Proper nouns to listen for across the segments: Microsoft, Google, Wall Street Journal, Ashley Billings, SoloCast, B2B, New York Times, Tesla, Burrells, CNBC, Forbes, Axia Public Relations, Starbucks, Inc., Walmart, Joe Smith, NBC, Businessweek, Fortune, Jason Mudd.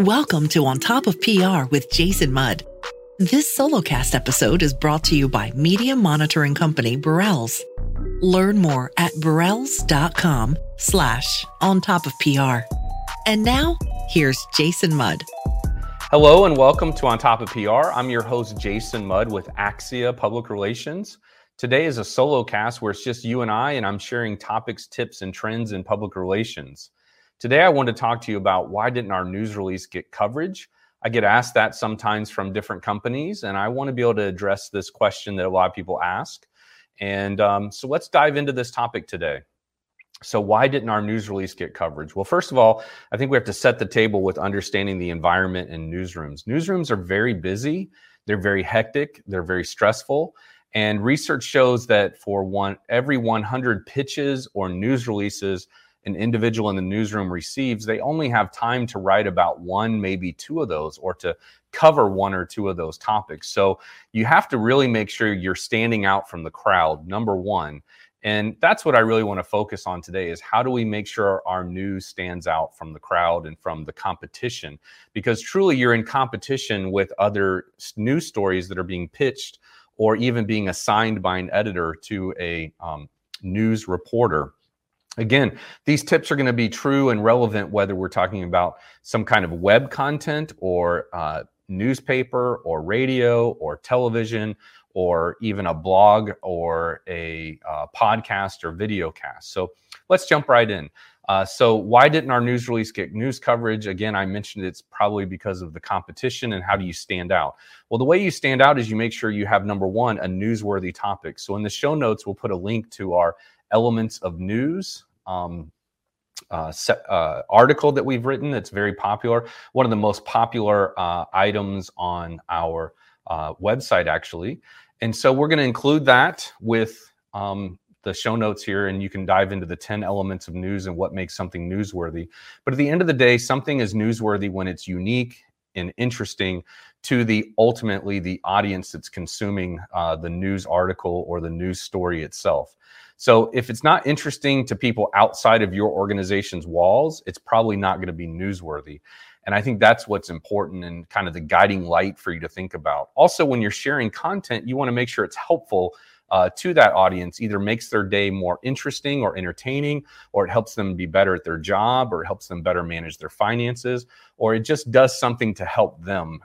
Welcome to On Top of PR with Jason Mudd. This Solocast episode is brought to you by media monitoring company Burrells. Learn more at burrells.com/ontopofpr. And now, here's Jason Mudd. Hello and welcome to On Top of PR. I'm your host, Jason Mudd with Axia Public Relations. Today is a solo cast where it's just you and I, and I'm sharing topics, tips, and trends in public relations. Today, I want to talk to you about why didn't our news release get coverage? I get asked that sometimes from different companies, and I want to be able to address this question that a lot of people ask. And so let's dive into this topic today. So why didn't our news release get coverage? Well, first of all, I think we have to set the table with understanding the environment in newsrooms. Newsrooms are very busy. They're very hectic. They're very stressful. And research shows that for every 100 pitches or news releases an individual in the newsroom receives, they only have time to write about one, maybe two of those, or to cover one or two of those topics. So you have to really make sure you're standing out from the crowd, number one. And that's what I really want to focus on today is how do we make sure our news stands out from the crowd and from the competition? Because truly you're in competition with other news stories that are being pitched or even being assigned by an editor to a news reporter. Again, these tips are going to be true and relevant whether we're talking about some kind of web content or newspaper or radio or television or even a blog or a podcast or video cast. So let's jump right in. So why didn't our news release get news coverage? Again, I mentioned it's probably because of the competition and how do you stand out? Well, the way you stand out is you make sure you have, number one, a newsworthy topic. So in the show notes, we'll put a link to our Elements of News article that we've written that's very popular. One of the most popular items on our website, actually. And so we're going to include that with the show notes here, and you can dive into the 10 elements of news and what makes something newsworthy. But at the end of the day, something is newsworthy when it's unique and interesting to the ultimately the audience that's consuming the news article or the news story itself. So if it's not interesting to people outside of your organization's walls, it's probably not going to be newsworthy. And I think that's what's important and kind of the guiding light for you to think about. Also, when you're sharing content, you want to make sure it's helpful to that audience, either makes their day more interesting or entertaining, or it helps them be better at their job, or it helps them better manage their finances, or it just does something to help them,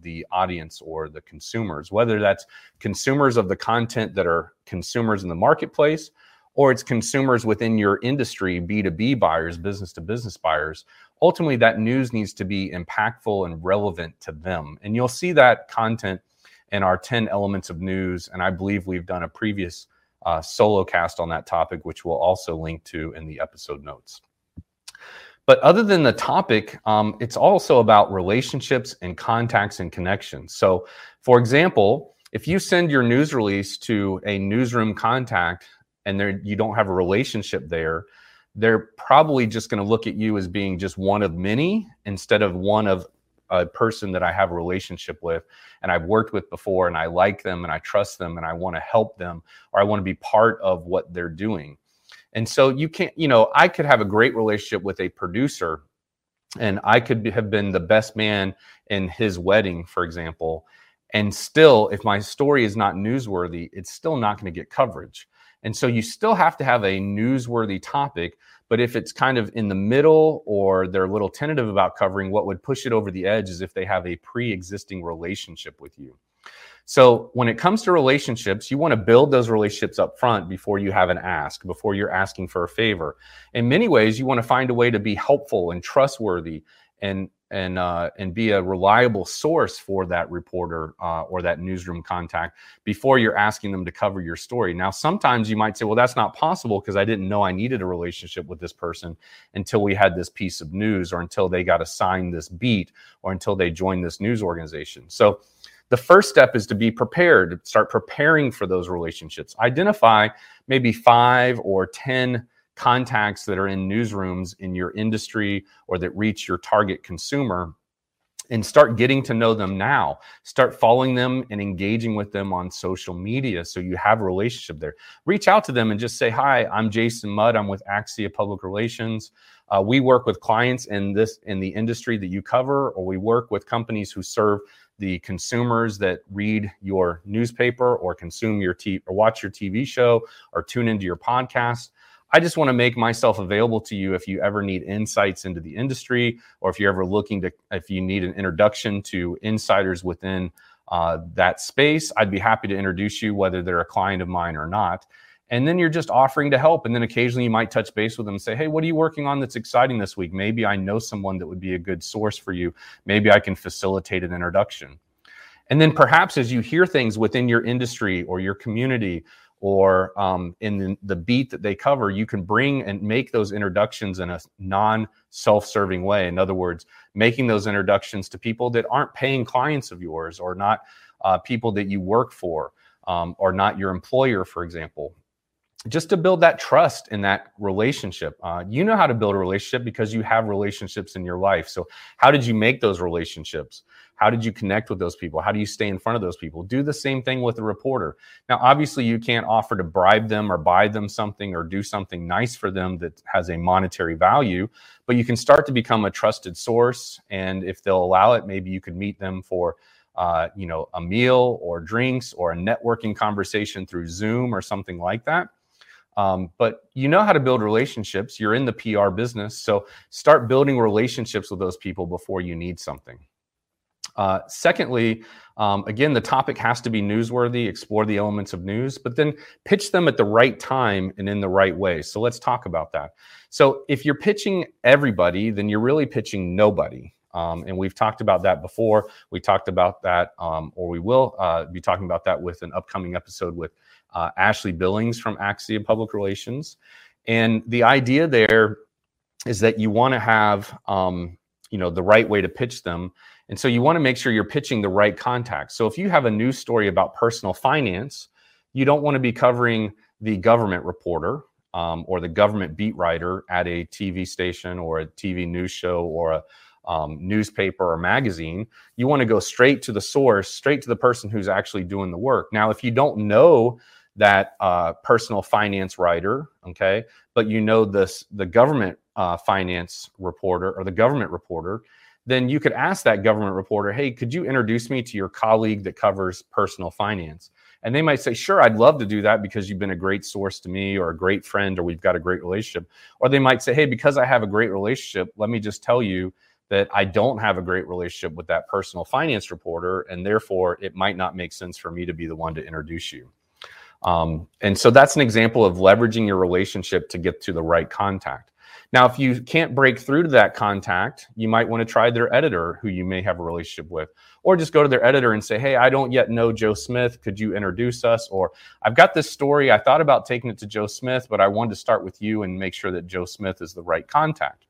the audience or the consumers, whether that's consumers of the content that are consumers in the marketplace, or it's consumers within your industry, B2B buyers, business-to-business buyers. Ultimately, that news needs to be impactful and relevant to them. And you'll see that content in our 10 elements of news. And I believe we've done a previous solo cast on that topic, which we'll also link to in the episode notes. But other than the topic, it's also about relationships and contacts and connections. So for example, if you send your news release to a newsroom contact, and there you don't have a relationship there, they're probably just going to look at you as being just one of many instead of one of a person that I have a relationship with and I've worked with before and I like them and I trust them and I want to help them or I want to be part of what they're doing. And so you can't, you know, I could have a great relationship with a producer and I could have been the best man in his wedding, for example. And still, if my story is not newsworthy, it's still not going to get coverage. And so you still have to have a newsworthy topic, but if it's kind of in the middle or they're a little tentative about covering, what would push it over the edge is if they have a pre-existing relationship with you. So when it comes to relationships, you want to build those relationships up front before you have an ask, before you're asking for a favor. In many ways, you want to find a way to be helpful and trustworthy and be a reliable source for that reporter or that newsroom contact before you're asking them to cover your story. Now, sometimes you might say, well, that's not possible because I didn't know I needed a relationship with this person until we had this piece of news or until they got assigned this beat or until they joined this news organization. So the first step is to be prepared, start preparing for those relationships. Identify maybe 5 or 10 contacts that are in newsrooms in your industry or that reach your target consumer and start getting to know them now. Start following them and engaging with them on social media so you have a relationship there. Reach out to them and just say, hi, I'm Jason Mudd. I'm with Axia Public Relations. We work with clients in the industry that you cover, or we work with companies who serve the consumers that read your newspaper or consume your TV or watch your TV show or tune into your podcast. I just want to make myself available to you if you ever need insights into the industry, or if you're ever looking to, if you need an introduction to insiders within that space, I'd be happy to introduce you, whether they're a client of mine or not. And then you're just offering to help. And then occasionally you might touch base with them and say, hey, what are you working on that's exciting this week? Maybe I know someone that would be a good source for you. Maybe I can facilitate an introduction. And then perhaps as you hear things within your industry or your community, or in the beat that they cover, you can bring and make those introductions in a non-self-serving way. In other words, making those introductions to people that aren't paying clients of yours, or not people that you work for, or not your employer, for example, just to build that trust in that relationship. You know how to build a relationship because you have relationships in your life. So how did you make those relationships? How did you connect with those people? How do you stay in front of those people? Do the same thing with a reporter. Now, obviously, you can't offer to bribe them or buy them something or do something nice for them that has a monetary value, but you can start to become a trusted source. And if they'll allow it, maybe you could meet them for a meal or drinks or a networking conversation through Zoom or something like that. But you know how to build relationships. You're in the PR business. So start building relationships with those people before you need something. Secondly, again, the topic has to be newsworthy. Explore the elements of news, but then pitch them at the right time and in the right way. So let's talk about that. So if you're pitching everybody, then you're really pitching nobody. And we've talked about that before. We talked about that, or we will be talking about that with an upcoming episode with Ashley Billings from Axia Public Relations. And the idea there is that you want to have the right way to pitch them. And so you want to make sure you're pitching the right contacts. So if you have a news story about personal finance, you don't want to be covering the government reporter or the government beat writer at a TV station or a TV news show or a newspaper or magazine. You want to go straight to the source, straight to the person who's actually doing the work. Now, if you don't know that personal finance writer, okay, but you know the government finance reporter or the government reporter, then you could ask that government reporter, hey, could you introduce me to your colleague that covers personal finance? And they might say, sure, I'd love to do that because you've been a great source to me, or a great friend, or we've got a great relationship. Or they might say, hey, because I have a great relationship, let me just tell you that I don't have a great relationship with that personal finance reporter, and therefore it might not make sense for me to be the one to introduce you. And so that's an example of leveraging your relationship to get to the right contact. Now, if you can't break through to that contact, you might want to try their editor, who you may have a relationship with, or just go to their editor and say, hey, I don't yet know Joe Smith. Could you introduce us? Or I've got this story. I thought about taking it to Joe Smith, but I wanted to start with you and make sure that Joe Smith is the right contact.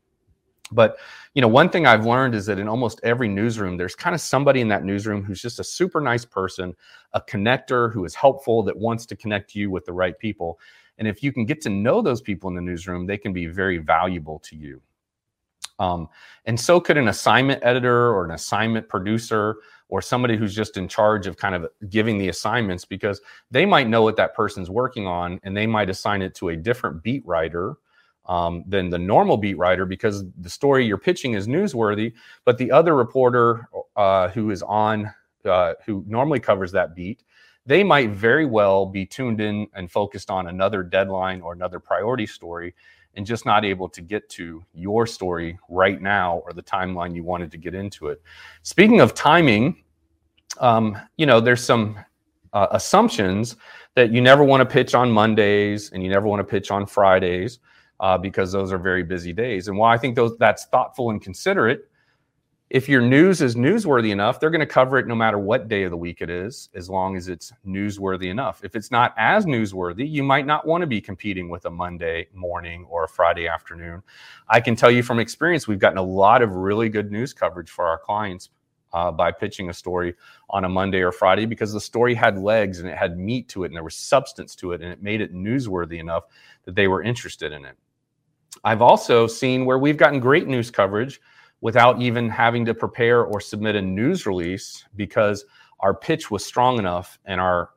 But, one thing I've learned is that in almost every newsroom, there's kind of somebody in that newsroom who's just a super nice person, a connector who is helpful, that wants to connect you with the right people. And if you can get to know those people in the newsroom, they can be very valuable to you. And so could an assignment editor or an assignment producer, or somebody who's just in charge of kind of giving the assignments, because they might know what that person's working on, and they might assign it to a different beat writer than the normal beat writer, because the story you're pitching is newsworthy, but the other reporter who normally covers that beat, they might very well be tuned in and focused on another deadline or another priority story, and just not able to get to your story right now, or the timeline you wanted to get into it. Speaking of timing, there's some assumptions that you never want to pitch on Mondays and you never want to pitch on Fridays, because those are very busy days. And while I think that's thoughtful and considerate, if your news is newsworthy enough, they're going to cover it no matter what day of the week it is, as long as it's newsworthy enough. If it's not as newsworthy, you might not want to be competing with a Monday morning or a Friday afternoon. I can tell you from experience, we've gotten a lot of really good news coverage for our clients by pitching a story on a Monday or Friday, because the story had legs and it had meat to it, and there was substance to it, and it made it newsworthy enough that they were interested in it. I've also seen where we've gotten great news coverage without even having to prepare or submit a news release, because our pitch was strong enough and our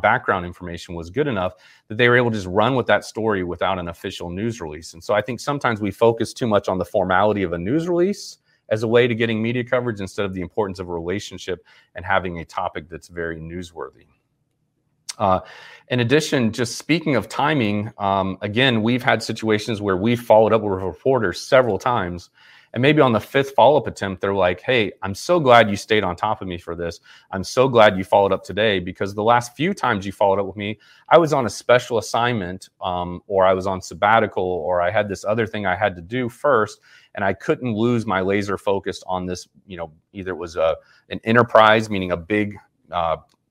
background information was good enough that they were able to just run with that story without an official news release. And so I think sometimes we focus too much on the formality of a news release as a way to getting media coverage instead of the importance of a relationship and having a topic that's very newsworthy. In addition, just speaking of timing, again, we've had situations where we've followed up with reporters several times, and maybe on the fifth follow-up attempt, they're like, hey, I'm so glad you stayed on top of me for this. I'm so glad you followed up today, because the last few times you followed up with me, I was on a special assignment, or I was on sabbatical, or I had this other thing I had to do first, and I couldn't lose my laser focus on this, you know, either it was an enterprise, meaning a big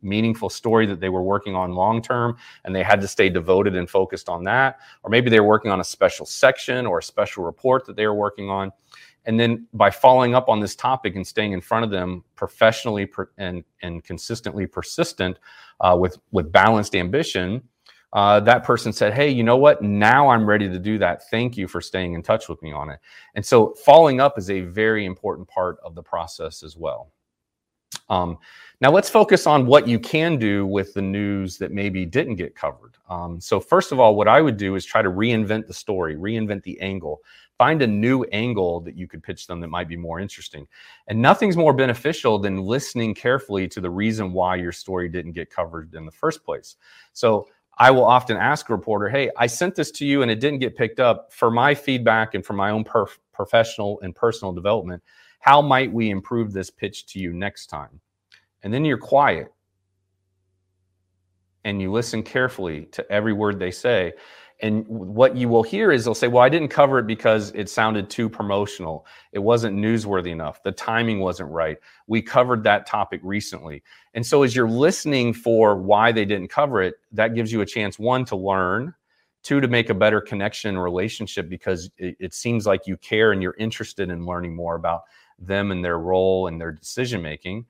meaningful story that they were working on long term, and they had to stay devoted and focused on that. Or maybe they were working on a special section or a special report that they were working on. And then by following up on this topic and staying in front of them professionally and consistently persistent with balanced ambition, that person said, hey, you know what? Now I'm ready to do that. Thank you for staying in touch with me on it. And so following up is a very important part of the process as well. Now let's focus on what you can do with the news that maybe didn't get covered. So first of all, what I would do is try to reinvent the story, reinvent the angle, find a new angle that you could pitch them that might be more interesting. And nothing's more beneficial than listening carefully to the reason why your story didn't get covered in the first place. So I will often ask a reporter, hey, I sent this to you and it didn't get picked up. For my feedback and for my own professional and personal development, how might we improve this pitch to you next time? And then you're quiet and you listen carefully to every word they say. And what you will hear is they'll say, well, I didn't cover it because it sounded too promotional. It wasn't newsworthy enough. The timing wasn't right. We covered that topic recently. And so as you're listening for why they didn't cover it, that gives you a chance, one, to learn, two, to make a better connection and relationship, because it seems like you care and you're interested in learning more about them and their role and their decision-making.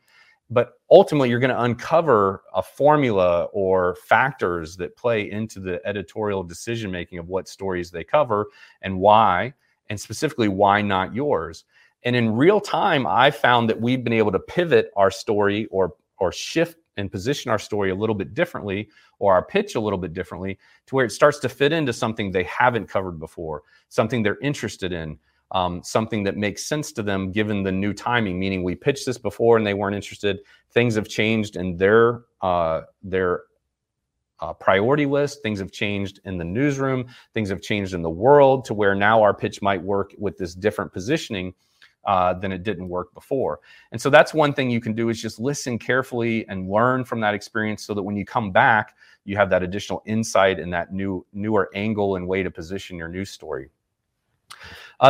But ultimately, you're going to uncover a formula or factors that play into the editorial decision-making of what stories they cover and why, and specifically why not yours. And in real time, I found that we've been able to pivot our story or shift and position our story a little bit differently, or our pitch a little bit differently, to where it starts to fit into something they haven't covered before, something they're interested in, something that makes sense to them given the new timing, meaning we pitched this before and they weren't interested. Things have changed in their priority list. Things have changed in the newsroom. Things have changed in the world, to where now our pitch might work with this different positioning than it didn't work before. And so that's one thing you can do, is just listen carefully and learn from that experience, so that when you come back, you have that additional insight and that newer angle and way to position your news story.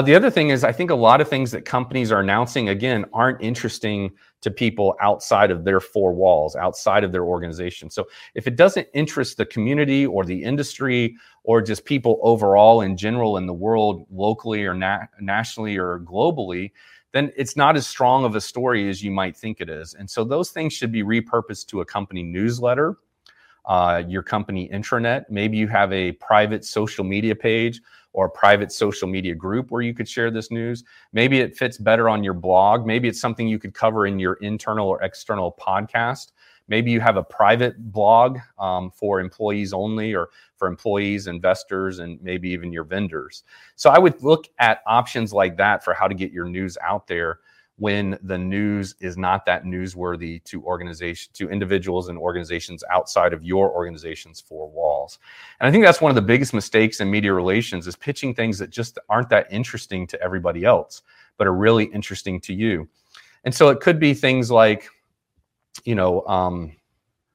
The other thing is, I think a lot of things that companies are announcing, again, aren't interesting to people outside of their four walls, outside of their organization. So if it doesn't interest the community or the industry or just people overall in general in the world, locally or nationally or globally, then it's not as strong of a story as you might think it is. And so those things should be repurposed to a company newsletter, your company intranet. Maybe you have a private social media page or a private social media group where you could share this news. Maybe it fits better on your blog. Maybe it's something you could cover in your internal or external podcast. Maybe you have a private blog for employees only, or for employees, investors, and maybe even your vendors. So I would look at options like that for how to get your news out there when the news is not that newsworthy to individuals and organizations outside of your organization's four walls. And I think that's one of the biggest mistakes in media relations, is pitching things that just aren't that interesting to everybody else, but are really interesting to you. And so it could be things like,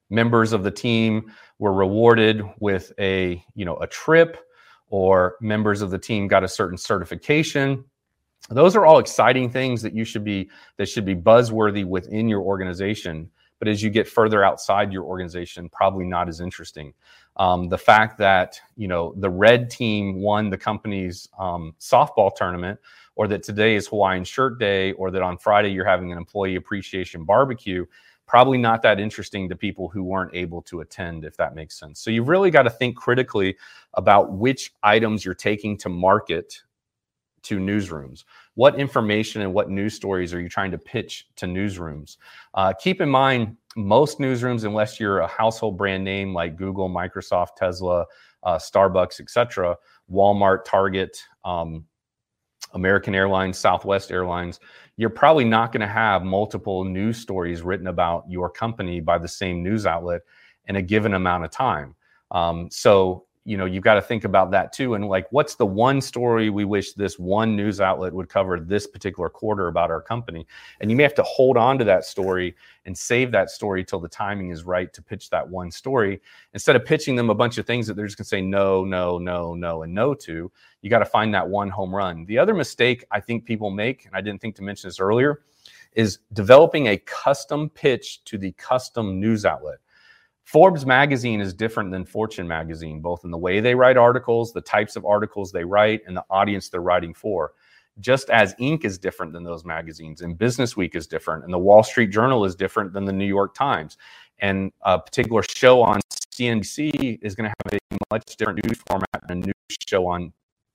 members of the team were rewarded with a trip, or members of the team got a certain certification. Those are all exciting things that should be buzzworthy within your organization. But as you get further outside your organization, probably not as interesting. The fact that the red team won the company's softball tournament, or that today is Hawaiian Shirt Day, or that on Friday you're having an employee appreciation barbecue, probably not that interesting to people who weren't able to attend, if that makes sense. So you've really got to think critically about which items you're taking to market to newsrooms? What information and what news stories are you trying to pitch to newsrooms? Keep in mind, most newsrooms, unless you're a household brand name like Google, Microsoft, Tesla, Starbucks, etc., Walmart, Target, American Airlines, Southwest Airlines, you're probably not going to have multiple news stories written about your company by the same news outlet in a given amount of time. So, you know, you've got to think about that too. And like, what's the one story we wish this one news outlet would cover this particular quarter about our company? And you may have to hold on to that story and save that story till the timing is right to pitch that one story, instead of pitching them a bunch of things that they're just going to say no, no, no, no, and no to. You got to find that one home run. The other mistake I think people make, and I didn't think to mention this earlier, is developing a custom pitch to the custom news outlet. Forbes magazine is different than Fortune magazine, both in the way they write articles, the types of articles they write, and the audience they're writing for. Just as Inc. is different than those magazines, and Businessweek is different, and the Wall Street Journal is different than the New York Times. And a particular show on CNBC is going to have a much different news format than a news show on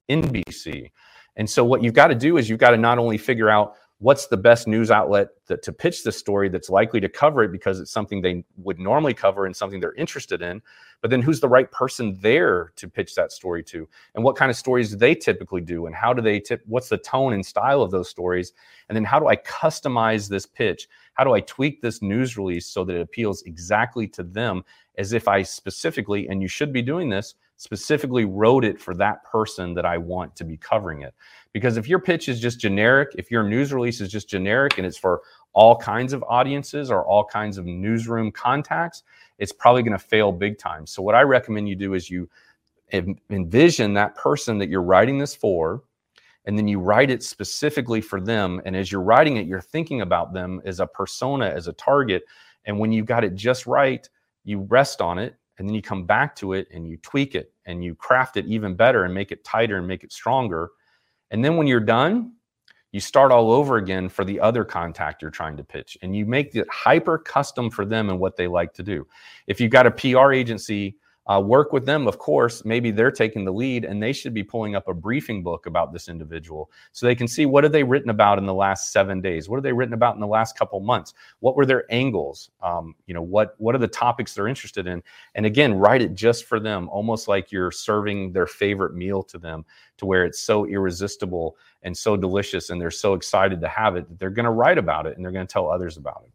NBC. And so what you've got to do is you've got to not only figure out what's the best news outlet to pitch this story that's likely to cover it because it's something they would normally cover and something they're interested in, but then who's the right person there to pitch that story to? And what kind of stories do they typically do? And how do they what's the tone and style of those stories? And then how do I customize this pitch? How do I tweak this news release so that it appeals exactly to them, as if I specifically, and you should be doing this, specifically wrote it for that person that I want to be covering it? Because if your pitch is just generic, if your news release is just generic and it's for all kinds of audiences or all kinds of newsroom contacts, it's probably going to fail big time. So what I recommend you do is you envision that person that you're writing this for, and then you write it specifically for them. And as you're writing it, you're thinking about them as a persona, as a target. And when you've got it just right, you rest on it. And then you come back to it and you tweak it and you craft it even better and make it tighter and make it stronger. And then when you're done, you start all over again for the other contact you're trying to pitch. And you make it hyper custom for them and what they like to do. If you've got a PR agency, work with them, of course. Maybe they're taking the lead and they should be pulling up a briefing book about this individual so they can see, what have they written about in the last 7 days? What have they written about in the last couple months? What were their angles? What are the topics they're interested in? And again, write it just for them, almost like you're serving their favorite meal to them, to where it's so irresistible and so delicious and they're so excited to have it that they're going to write about it and they're going to tell others about it.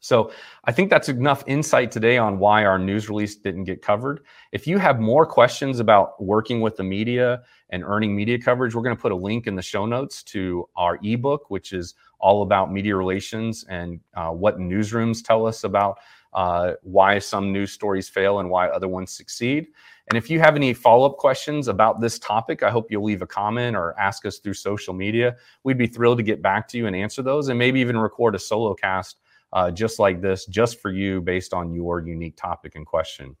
So I think that's enough insight today on why our news release didn't get covered. If you have more questions about working with the media and earning media coverage, we're going to put a link in the show notes to our ebook, which is all about media relations and what newsrooms tell us about why some news stories fail and why other ones succeed. And if you have any follow-up questions about this topic, I hope you'll leave a comment or ask us through social media. We'd be thrilled to get back to you and answer those, and maybe even record a solo cast just like this, just for you, based on your unique topic and question.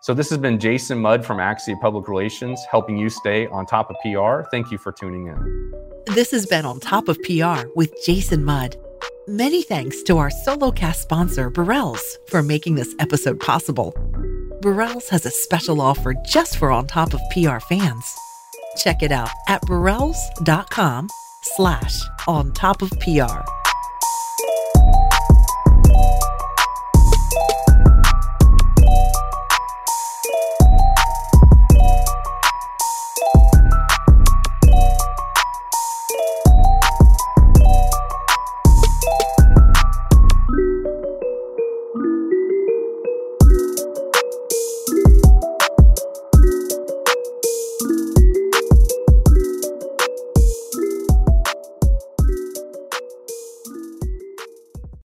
So this has been Jason Mudd from Axia Public Relations, helping you stay on top of PR. Thank you for tuning in. This has been On Top of PR with Jason Mudd. Many thanks to our SoloCast sponsor, Burrells, for making this episode possible. Burrells has a special offer just for On Top of PR fans. Check it out at burrells.com/ontopofpr.